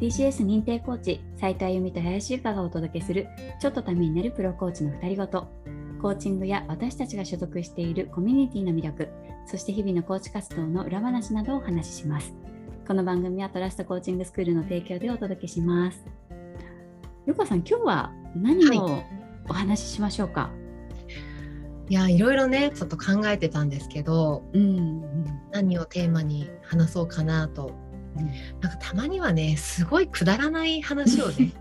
DCS 認定コーチ斉藤あゆみと林由香がお届けするちょっとためになるプロコーチの2人ごと、コーチングや私たちが所属しているコミュニティの魅力、そして日々のコーチ活動の裏話などをお話しします。この番組はトラストコーチングスクールの提供でお届けします。由香さん、今日は何をお話ししましょうか？いろいろねちょっと考えてたんですけど、何をテーマに話そうかなと。なんかたまにはねすごいくだらない話をね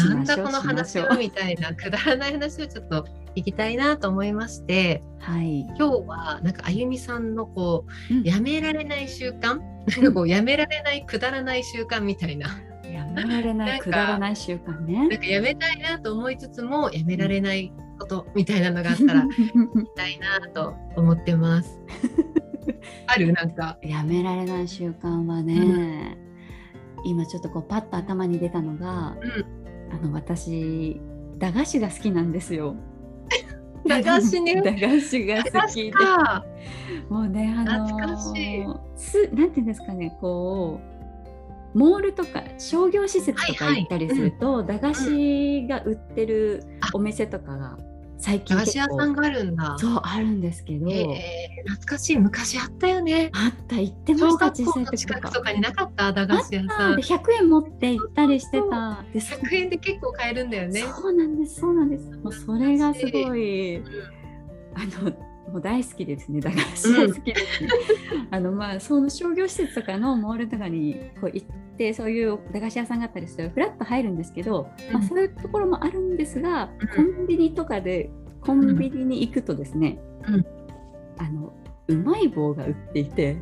なんだこの話はみたいなくだらない話をちょっといきたいなと思いまして、今日はなんかあゆみさんのこう、やめられない習慣、なんかこうやめられないくだらない習慣みたいな、やめられないくだらない習慣ね、なんかやめたいなと思いつつもやめられないことみたいなのがあったら聞きたいなと思ってます。ある？なんかやめられない習慣はね、今ちょっとこうパッと頭に出たのが、私駄菓子が好きなんですよ。駄菓子ね。駄菓子が好きで、もうね懐かしい。なんていうんですかね、こうモールとか商業施設とか行ったりすると、駄菓子が売ってるお店とかが最近結構駄菓子屋さんがあるんだ。そうあるんですけど、懐かしい。昔あったよね。あった、行ってました。小学校の近くとかになかった駄菓子屋さんで100円持って行ったりしてた。100円で結構買えるんだよね。そうなんです、そうなんです。もうそれがすごい、もう大好きですね。駄菓子大好きですね。その商業施設とかのモールとかにこう行って、そういう駄菓子屋さんがあったりするとフラッと入るんですけど、そういうところもあるんですが、コンビニとかでコンビニに行くとですね、うまい棒が売っていて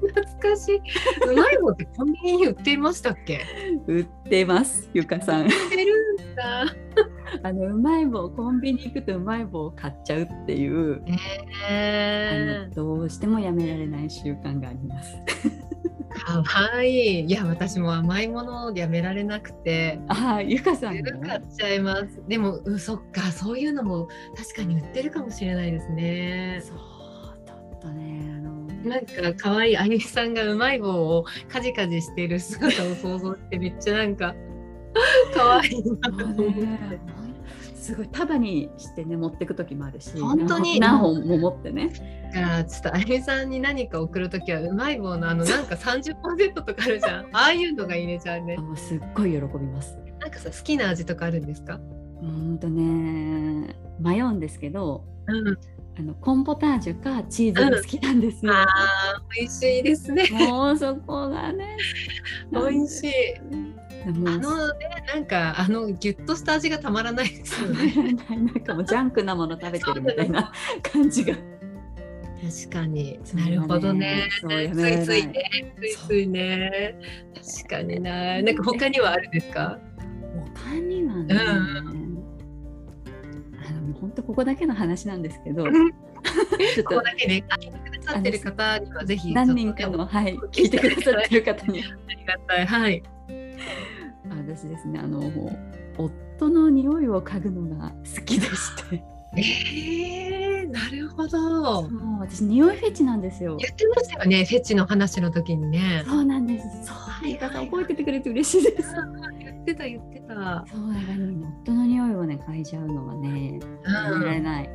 懐かしい。うまい棒ってコンビニに売っていましたっけ？売ってます、ゆかさん。売ってるんだ。うまい棒、コンビニ行くとうまい棒を買っちゃうっていう、どうしてもやめられない習慣があります。かわいい。いや、私も甘いものをやめられなくて、ゆかさんが買っちゃいます。でもそっか、そういうのも確かに売ってるかもしれないですね。そうちょっとね、なんかかわいいあゆみさんがうまい棒をカジカジしてる姿を想像して、めっちゃなんかかわいいなと思って、すごい束にしてね持ってく時もあるし、本当に何本も持ってね。だからちょっとあゆみさんに何か送る時はうまい棒のなんか 30% とかあるじゃん。ああいうのが入れちゃうね。もうすっごい喜びます。なんかさ、好きな味とかあるんですか？ね、迷うんですけど、コンポタージュかチーズが好きなんですよ。美味しいですね。もうそこがね美味しい。なんかギュッとした味がたまらないですよね。なんかもうジャンクなもの食べてるみたいな感じが。確かに、なるほどね。ついね。確かにな。なんか他にはあるんですか？他にはね、本当ここだけの話なんですけど、ここだけね、聞いてくださってる方にはぜひ、何人かの、聞いてくださってる方にありがたい。私ですね、夫の匂いを嗅ぐのが好きでして。なるほど。そう、私匂いフェチなんですよ。言ってましたよね、フェチの話の時にね。そうなんです。そう、覚えててくれて嬉しいです。言ってた。そうだから、夫の匂いをね嗅いじゃうのはね、やめられない。あ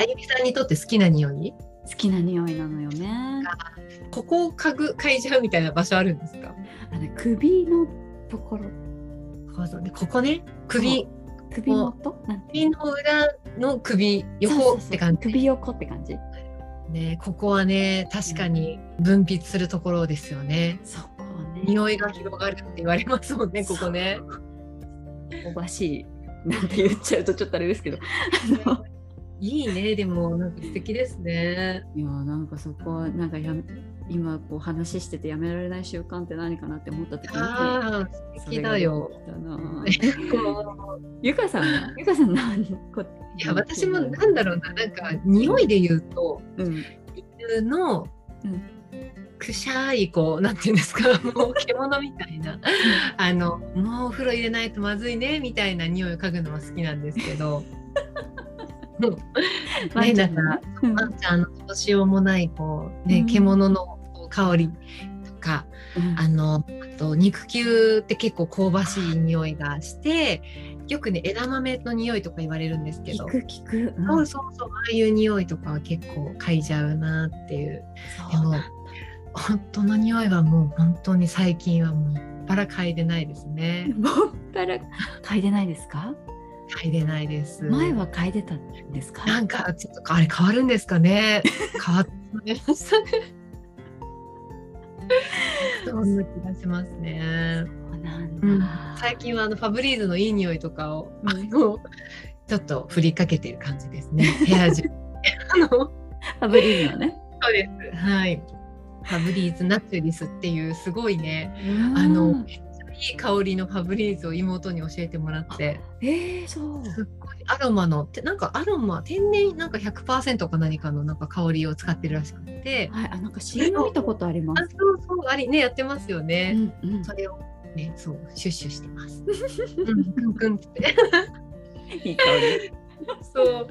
ゆみさんにとって好きな匂い？好きな匂いなのよね。ここを嗅いじゃうみたいな場所あるんですか？首のところ。ここね、首元、首の裏の首横って感じ。首横って感じ。ね、ここはね確かに分泌するところですよね。そこね。匂いが広がるって言われますもんね、ここね。おばしいなんて言っちゃうとちょっとあれですけど。いいね、でもなんか素敵ですね。いや、なんかそこなんか今こう話しててやめられない習慣って何かなって思った時に、素敵だよ。ゆかさん何？いや、私もなんだろうな、なんか匂いで言うと、犬のくしゃいこう、なんていうんですか、もう獣みたいなもうお風呂入れないとまずいねみたいな匂いを嗅ぐのは好きなんですけど。ワンちゃんのどうしようもないこう、ね、獣の香りとか、うん、あと肉球って結構香ばしい匂いがしてよくね枝豆の匂いとか言われるんですけど聞く、うん、そうああいう匂いとかは結構嗅いじゃうなっていう。でも本当の匂いはもう本当に最近はもっぱら嗅いでないですね。もっぱら嗅いでないですか？嗅いでないです。前は嗅いでたんですか？なんかちょっとあれ変わるんですかね。変わってましたね。そんな気がしますね。そうなんだ、うん、最近はファブリーズのいい匂いとかを、ちょっと振りかけてる感じですね。部屋中ファブリーズのね。そうです、はい、ファブリーズナチュリスっていうすごいねめっちゃいい香りのファブリーズを妹に教えてもらって、そうすっごいアロマのなんかアロマ天然なんか 100% か何かのなんか香りを使ってるらしくて、はい、なんか CM 見たことあります。そうありね、やってますよね、うんうん、それをねそうシュッシュしてますうんうんうんっていい香りそう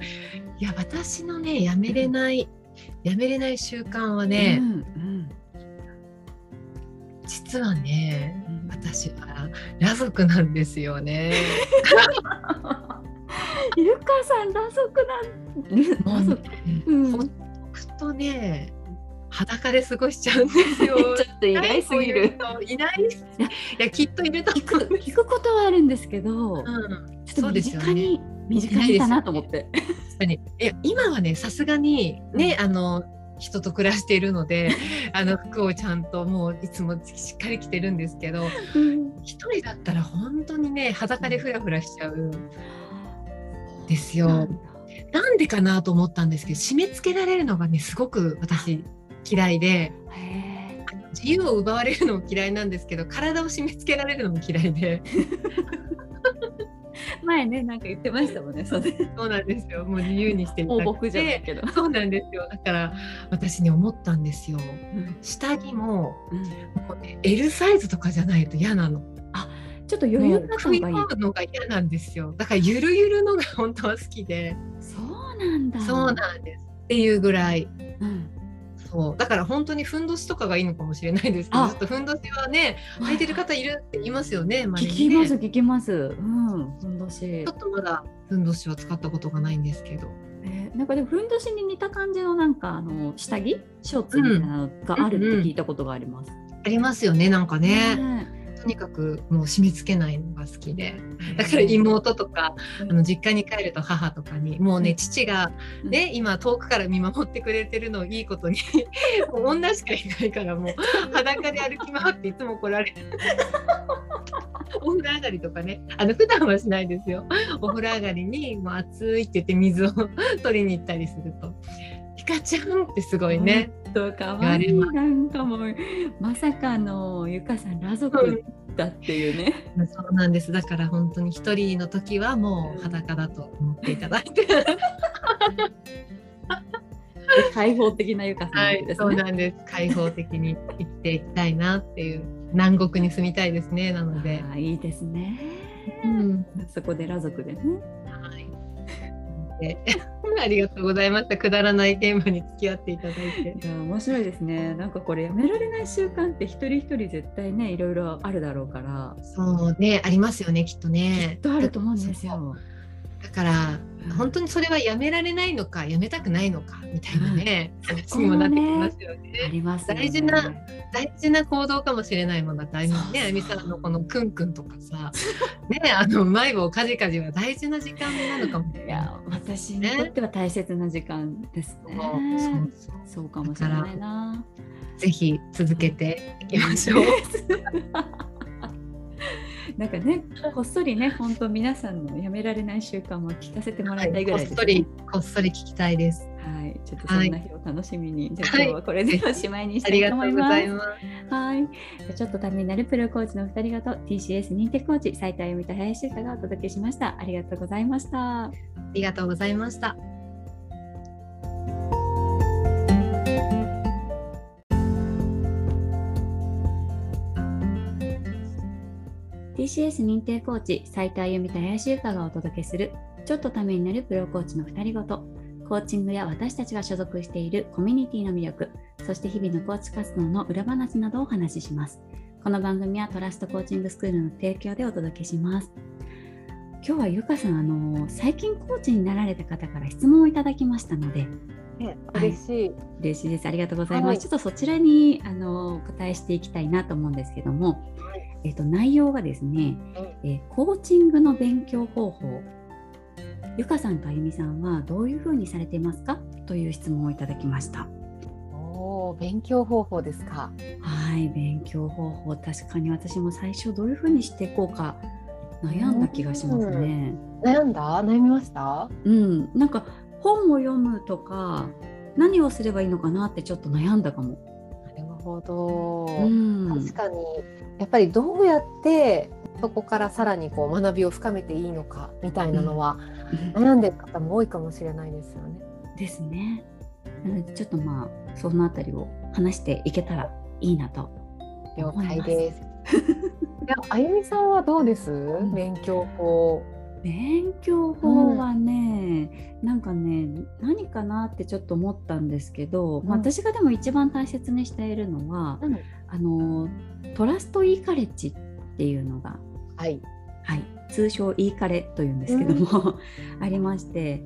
いや私のねやめれない習慣はね、うんうん、実はね私は裸族なんですよねゆかさん裸族なん裸族とね裸で過ごしちゃうんですよ。ちょっと意外すぎる。いない。いやきっといると聞くことはあるんですけど、うん、ちょっと身近にだなと思って。今はねさすがにね人と暮らしているので服をちゃんともういつもしっかり着てるんですけど、うん、一人だったら本当にね裸でフラフラしちゃうんですよ。なんでかなと思ったんですけど、締め付けられるのがねすごく私嫌いで、自由を奪われるのも嫌いなんですけど体を締め付けられるのも嫌いで前ねなんか言ってましたもんね。そうなんですよ。もう自由にしていただいて、僕じゃないけどそうなんですよ。だから私に思ったんですよ、うん、下着も、うん、もうね、L サイズとかじゃないと嫌なの。ちょっと余裕が食い込むのが嫌なんですよ。だからゆるゆるのが本当は好きで。そうなんだ。そうなんですっていうぐらい、うん、そうだから本当にふんどしとかがいいのかもしれないですけど、ちょっとふんどしはね履いてる方いるって言いますよね。聞きます、うん、ふんどしちょっとまだふんどしは使ったことがないんですけど、なんかでもふんどしに似た感じのなんか下着ショーツみたいなのがあるって聞いたことがあります、うんうんうん、ありますよね。なんかね、とにかくもう締め付けないのが好きで、だから妹とか、実家に帰ると母とかにもうね、父がね今遠くから見守ってくれてるのをいいことにもう女しかいないからもう裸で歩き回っていつも来られるお風呂上がりとかね、普段はしないですよ。お風呂上がりにもう暑いって言って水を取りに行ったりするとひかちゃんってすごいね、とかわいい。なんかもうまさかのゆかさん裸族だっていうね、うん、そうなんです。だから本当に一人の時はもう裸だと思っていただいて開放的なゆかさんですね、はい、そうなんです。開放的に生きていきたいなっていう南国に住みたいですね。なのでいいですね、うん、そこで裸族でね、はいありがとうございました。くだらないテーマに付き合っていただいて。いや面白いですね。なんかこれやめられない習慣って一人一人絶対ねいろいろあるだろうから。そうね、ありますよね、きっとね。きっとあると思うんですよ。だから、うん、本当にそれはやめられないのかやめたくないのかみたいなね、うん、話にもなってきますよね。ありますよね。大事な行動かもしれないもんだって。そうね、あゆみさんのこのクンクンとかさね、迷子をカジカジは大事な時間なのかもしれない。いや私にとっては大切な時間ですね。そうかもしれないな。ぜひ続けていきましょうなんかね、こっそりね、本当皆さんのやめられない習慣も聞かせてもらいたいぐらいです、ね。はい、こっそり聞きたいです。はい、ちょっとそんな日を楽しみに。はい、じゃあ今日はこれでおしまいにしたいと思います。ありがとうございます。はい、ちょっとためになるプロコーチのお二人がと DCS 認定コーチ斉田あゆみと林ゆかがお届けしました。ありがとうございました。ありがとうございました。DCS 認定コーチ斉田あゆみと林ゆかがお届けするちょっとためになるプロコーチの2人ごと。コーチングや私たちが所属しているコミュニティの魅力、そして日々のコーチ活動の裏話などをお話しします。この番組はトラストコーチングスクールの提供でお届けします。今日はゆかさん、最近コーチになられた方から質問をいただきましたので、嬉しいです。ありがとうございます。ちょっとそちらにお答えしていきたいなと思うんですけども、内容がですね、コーチングの勉強方法、ゆかさんとあゆみさんはどういうふうにされていますかという質問をいただきました。勉強方法ですか。はい、勉強方法、確かに私も最初どういうふうにしていこうか悩んだ気がしますね。悩みました。なんか本を読むとか何をすればいいのかなってちょっと悩んだかも。なるほど、確かにやっぱりどうやってそこからさらにこう学びを深めていいのかみたいなのは悩んでる方も多いかもしれないですよね。ですね。なのでちょっとそのあたりを話していけたらいいなと思います。了解です。あゆみさんはどうです？勉強法はね、何かなってちょっと思ったんですけど、私がでも一番大切にしているのは、トラスト E カレッジっていうのが、通称 E カレというんですけども、ありまして、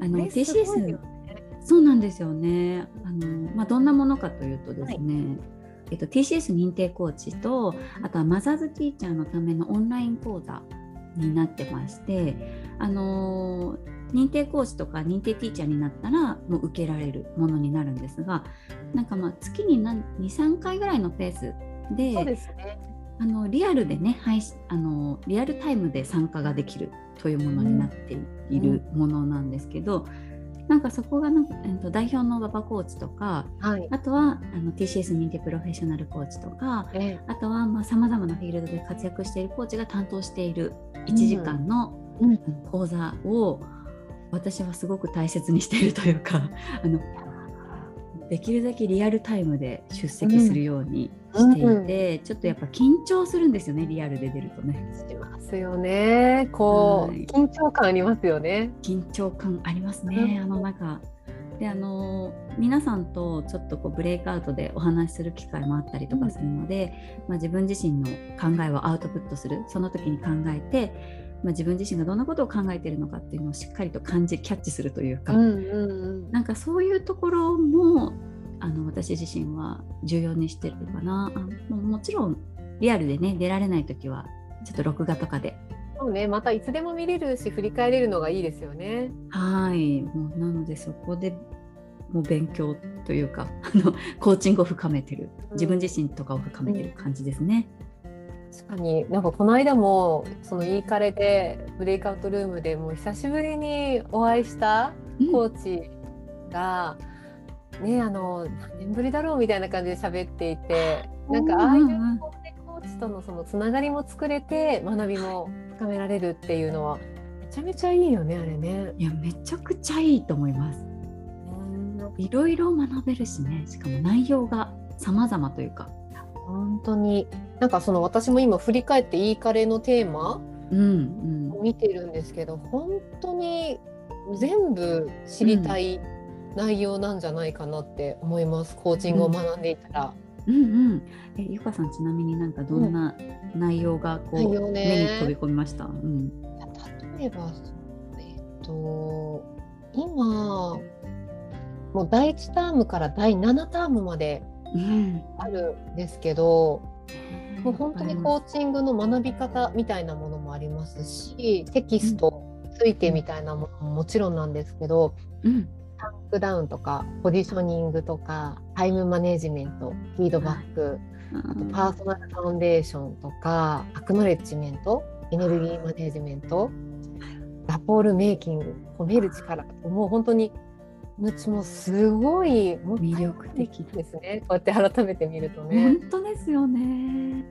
DCS、ね、そうなんですよね。どんなものかというとですね、TCS 認定コーチと、あとはマザーズティーチャーのためのオンライン講座になってまして、認定コーチとか認定ティーチャーになったらもう受けられるものになるんですが、月に 2,3 回ぐらいのペース で、 そうですね、リアルでね、リアルタイムで参加ができるというものになっているものなんですけど、そこが代表の馬場コーチとか、あとはTCS 認定プロフェッショナルコーチとか、あとはさまざまなフィールドで活躍しているコーチが担当している1時間の講座を私はすごく大切にしているというか、できるだけリアルタイムで出席するようにしていて、ちょっとやっぱ緊張するんですよね、リアルで出るとね。しますよね。緊張感ありますよね。緊張感ありますね。で、皆さんとちょっとブレイクアウトでお話しする機会もあったりとかするので、自分自身の考えをアウトプットする、その時に考えて、自分自身がどんなことを考えているのかっていうのをしっかりとキャッチするというか、そういうところも私自身は重要にしてるかな。もちろんリアルでね、出られないときはちょっと録画とかで、そうね、またいつでも見れるし振り返れるのがいいですよね。もうなのでそこでもう勉強というか、コーチングを深めてる、自分自身とかを深めてる感じですね。確かに、この間もそのイーカレでブレイクアウトルームでもう久しぶりにお会いしたコーチが、何年ぶりだろうみたいな感じで喋っていて、ああいうコーチとのそのつながりも作れて学びも深められるっていうのはめちゃめちゃいいよね、あれね。いや、めちゃくちゃいいと思います。いろいろ学べるしね、しかも内容が様々というか、本当に私も今振り返ってイーカレのテーマを見てるんですけど、本当に全部知りたい内容なんじゃないかなって思います、コーチングを学んでいたら。ゆかさん、ちなみにどんな内容が目に飛び込みました？例えば、今もう第1タームから第7タームまであるんですけど、もう本当にコーチングの学び方みたいなものもありますし、テキストついてみたいなものももちろんなんですけど、タンクダウンとかポジショニングとかタイムマネジメント、フィードバック、あとパーソナルファウンデーションとかアクノレッジメント、エネルギーマネジメント、ラポールメイキング、褒める力、もう本当にうちもすごい魅力的ですね、こうやって改めて見るとね。本当ですよね。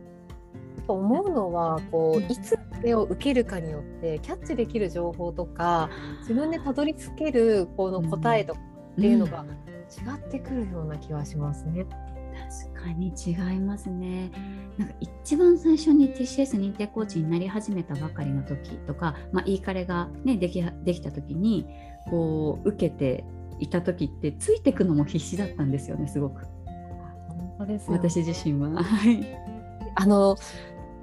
と思うのは、いつそれを受けるかによってキャッチできる情報とか自分でたどり着けるこの答えとかっていうのが違ってくるような気はしますね。確かに違いますね。一番最初に TCS 認定コーチになり始めたばかりの時とか、イーカレが、できた時にこう受けていた時ってついてくのも必死だったんですよね、すごく。そうですよね、私自身は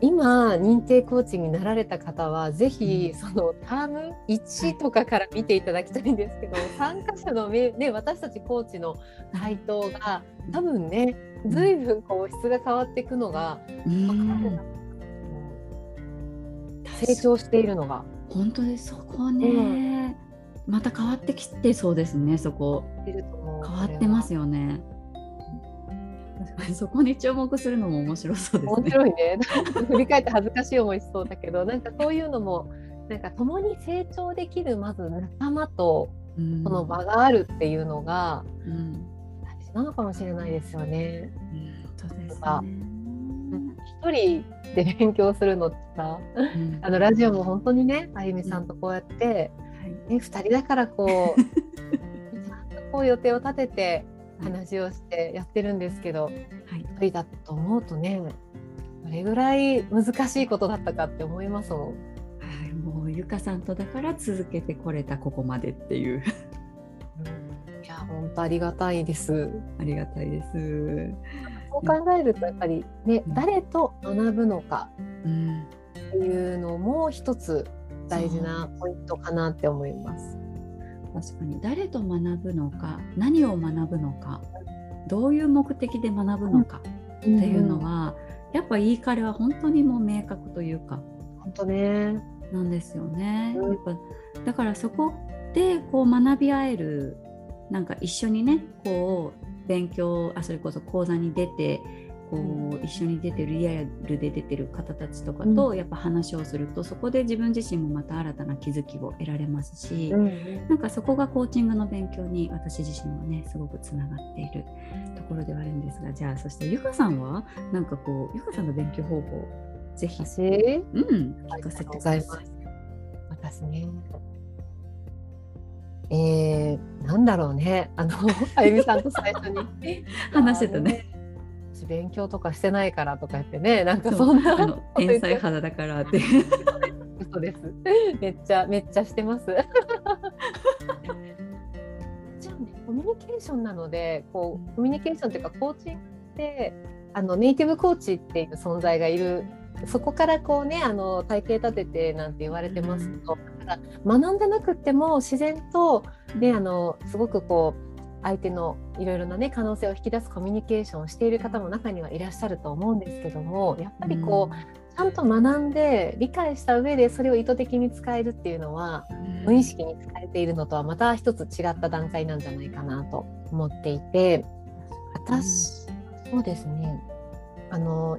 今認定コーチになられた方はぜひそのターム1とかから見ていただきたいんですけど、参加者の目、ね、私たちコーチの回答が多分ね、随分こう質が変わっていくのが分かるな、成長しているのが本当にそこね、また変わってきて、そうですね、そこ変わってますよね。そこに注目するのも面白そうですね。面白いね。振り返って恥ずかしい思いしそうだけど、なんかそういうのもなんか共に成長できる、まず仲間とこの場があるっていうのが大事なのかもしれないですよね。そうですね。一人で勉強するのってさ、ラジオも本当にね、あゆみさんとこうやって、ね、2人だからこうちゃんとこう予定を立てて話をしてやってるんですけど、一人だと思うとね、どれぐらい難しいことだったかって思いますもん。はい、もうゆかさんとだから続けてこれたここまでっていう。いや本当ありがたいです。ありがたいです。そう考えるとやっぱりね、誰と学ぶのかっていうのも一つ大事なポイントかなって思います。確かに、誰と学ぶのか、何を学ぶのか、どういう目的で学ぶのかっていうのは、やっぱ言い換えは本当にもう明確というか、本当ね、なんですよね。やっぱだからそこでこう学び合える、なんか一緒にねこう勉強、それこそ講座に出てこう一緒に出てる、リアルで出てる方たちとかとやっぱ話をすると、そこで自分自身もまた新たな気づきを得られますし、なんかそこがコーチングの勉強に私自身はねすごくつながっているところではあるんですが、じゃあそしてゆかさんはなんかこうゆかさんの勉強方法ぜひ聞かせてください。私ね、なんだろうね、あゆみさんと最初に話してたね、勉強とかしてないからとか言ってね、なんかそんな天才肌だからってそうです、めっちゃしてますじゃあ、ね、コミュニケーションなので、こうコミュニケーションというかコーチングってネイティブコーチっていう存在がいる、そこからこうね体系立ててなんて言われてますけど、だから学んでなくても自然とですごくこう相手のいろいろな、ね、可能性を引き出すコミュニケーションをしている方も中にはいらっしゃると思うんですけども、やっぱりこう、ちゃんと学んで理解した上でそれを意図的に使えるっていうのは、無意識に使えているのとはまた一つ違った段階なんじゃないかなと思っていて、私、そうですね、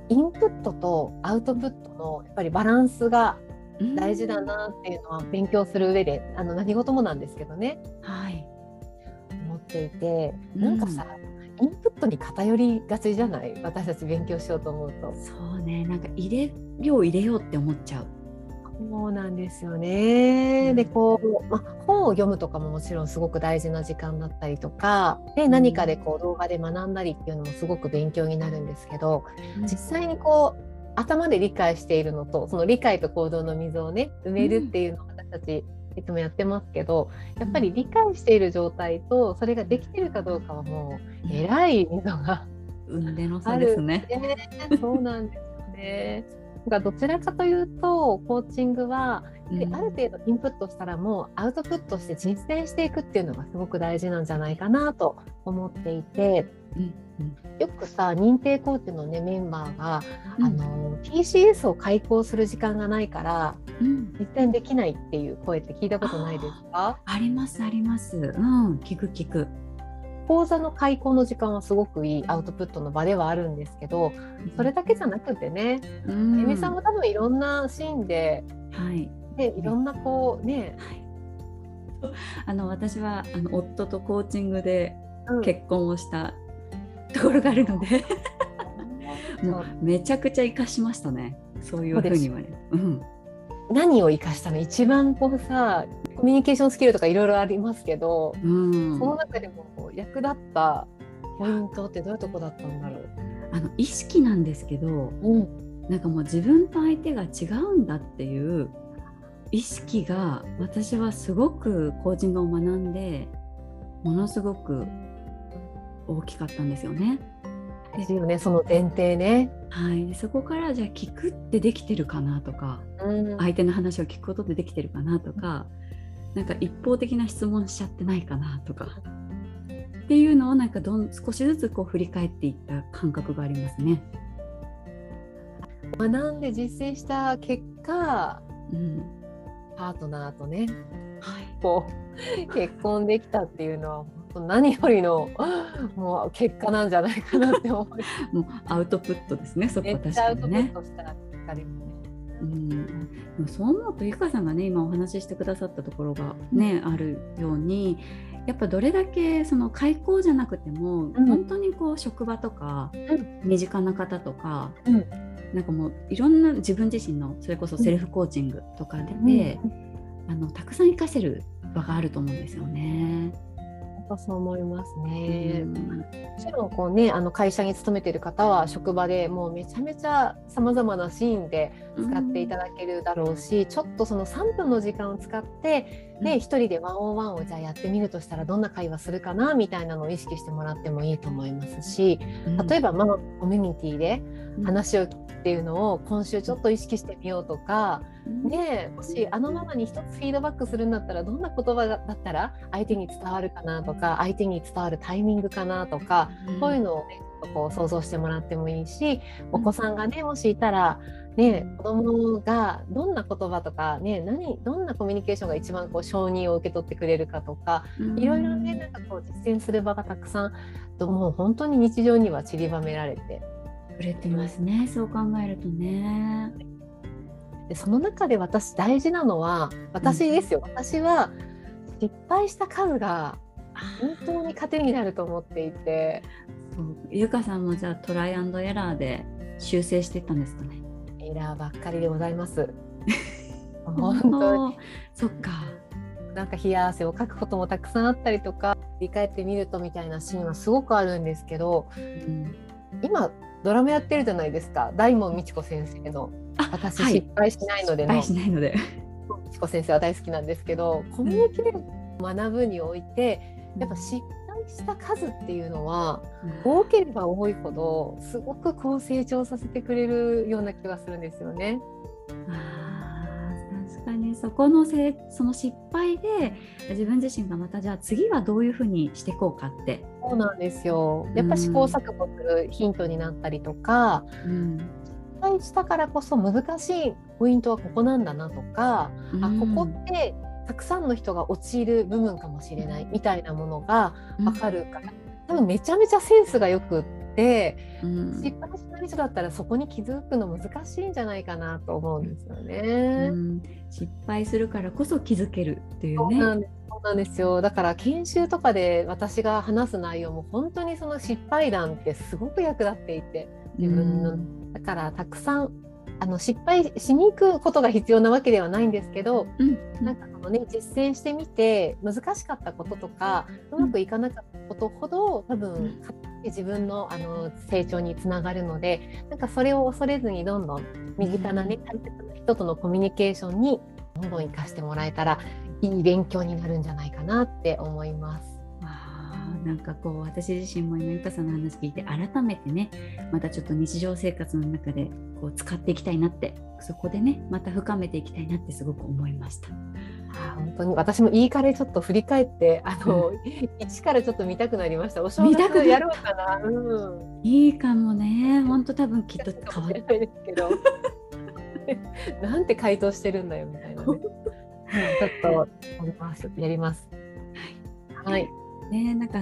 インプットとアウトプットのやっぱりバランスが大事だなっていうのは勉強する上で、何事もなんですけどね、はいっていて、なんかさ、インプットに偏りがちじゃない？私たち勉強しようと思うと。そうね、なんか入れようって思っちゃう。そうなんですよね。で、こう、本を読むとかももちろんすごく大事な時間だったりとか、で何かでこう動画で学んだりっていうのもすごく勉強になるんですけど、実際にこう頭で理解しているのと、その理解と行動の溝をね埋めるっていうのを私たちいつもやってますけど、やっぱり理解している状態とそれができているかどうかはもうえらい溝があるんで、そうなんですよね。だからどちらかというとコーチングはある程度インプットしたらもうアウトプットして実践していくっていうのがすごく大事なんじゃないかなと思っていて、よくさ認定コーチの、ね、メンバーが、DCS を開講する時間がないから、実践できないっていう声って聞いたことないですか？ありますあります、聞く。講座の開講の時間はすごくいいアウトプットの場ではあるんですけど、それだけじゃなくてね、あゆみさんも多分いろんなシーンで、でいろんなこうね、私は夫とコーチングで結婚をしたところがあるのでもうめちゃくちゃ生かしましたね。そういうふうに言われる、何を生かしたの？一番こうさコミュニケーションスキルとかいろいろありますけど、その中でも役立ったポイントってどういうとこだったんだろう？意識なんですけど、なんかもう自分と相手が違うんだっていう意識が私はすごくコーチングを学んでものすごく大きかったんですよね。ですよね、その前提ね。はい、そこからじゃあ聞くってできてるかなとか、うん、相手の話を聞くことでできてるかなとか、なんか一方的な質問しちゃってないかなとかっていうのをなんか少しずつこう振り返っていった感覚がありますね。学んで実践した結果、うん、パートナーとね、はい、こう結婚できたっていうのは何よりのもう結果なんじゃないかなって思う。もうアウトプットですね。そこは確かにね。めっちゃアウトプットした結果ですね。うん、そう思うとゆかさんがね今お話ししてくださったところがね、うん、あるようにやっぱどれだけその開口じゃなくても、うん、本当にこう職場とか、うん、身近な方とか、うん、なんかもういろんな自分自身のそれこそセルフコーチングとかで、うん、たくさん活かせる場があると思うんですよね。そう思いますね、うん、もちろんこう、ね、会社に勤めている方は職場でもうめちゃめちゃさまざまなシーンで使っていただけるだろうし、うん、ちょっとその3分の時間を使って、ね、うん、1人でワンオンワンをじゃあやってみるとしたらどんな会話するかなみたいなのを意識してもらってもいいと思いますし、例えばママのコミュニティで話を聞くっていうのを今週ちょっと意識してみようとか、ね、もしあのママに一つフィードバックするんだったらどんな言葉だったら相手に伝わるかなとか相手に伝わるタイミングかなとか、こういうのを、ね、ちょっとこう想像してもらってもいいし、お子さんが、ね、もしいたら、ね、子供がどんな言葉とか、ね、どんなコミュニケーションが一番こう承認を受け取ってくれるかとか、いろいろ、ね、なんかこう実践する場がたくさんもう本当に日常には散りばめられて触れてますね。そう考えるとね。でその中で大事なのは私ですよ、うん、私は失敗した数が本当に糧になると思っていて。そうゆかさんもじゃあトライアンドエラーで修正していったんですかね。エラーばっかりでございます本当にそっか、なんか冷や汗をかくこともたくさんあったりとか振り返ってみるとみたいなシーンはすごくあるんですけど、うん、今ドラマやってるじゃないですか、大門みちこ先生の私失敗しないのでの、はい、失敗しないのでみちこ先生は大好きなんですけど、コミュニケーションを学ぶにおいてやっぱ失敗した数っていうのは多ければ多いほどすごくこう成長させてくれるような気がするんですよね。あ、確かにそこのその失敗で自分自身がまたじゃあ次はどういうふうにしていこうかって。そうなんですよ、やっぱ試行錯誤するヒントになったりとか、うん、失敗したからこそ難しいポイントはここなんだなとか、うん、ここってたくさんの人が陥る部分かもしれないみたいなものが分かるから、うん、多分めちゃめちゃセンスがよくって、うん、失敗しない人だったらそこに気づくの難しいんじゃないかなと思うんですよね、うん、失敗するからこそ気づけるっていうね。そうなんです、そうなんですよ。だから研修とかで私が話す内容も本当にその失敗談ってすごく役立っていて、自分の、うん、だからたくさん失敗しに行くことが必要なわけではないんですけど、うん、なんかね、実践してみて難しかったこととかうまくいかなかったことほど多分自分の、成長につながるので、なんかそれを恐れずにどんどん身近なね、大切な人とのコミュニケーションにどんどん生かしてもらえたらいい勉強になるんじゃないかなって思います。なんかこう私自身も今ゆかさんの話聞いて改めてね、またちょっと日常生活の中でこう使っていきたいなって、そこでねまた深めていきたいなってすごく思いました。本当に私もいいカレーちょっと振り返って一からちょっと見たくなりました。お正月やろうかな、うん、いいかもね。本当多分きっと変わらないですけどなんて回答してるんだよみたいなねちょっとやります。はい。ね、なんか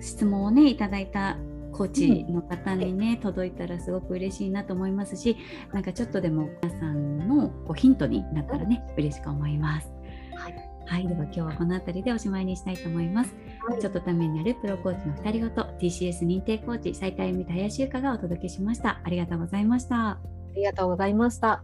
質問をねいただいたコーチの方にね、うん、届いたらすごく嬉しいなと思いますし、なんかちょっとでも皆さんのこうヒントになったらね、うん、嬉しく思います。はい。はい、では今日はこのあたりでおしまいにしたいと思います。はい、ちょっとためになるプロコーチの2人ごと DCS 認定コーチ斉田あゆみと林ゆかがお届けしました。ありがとうございました。ありがとうございました。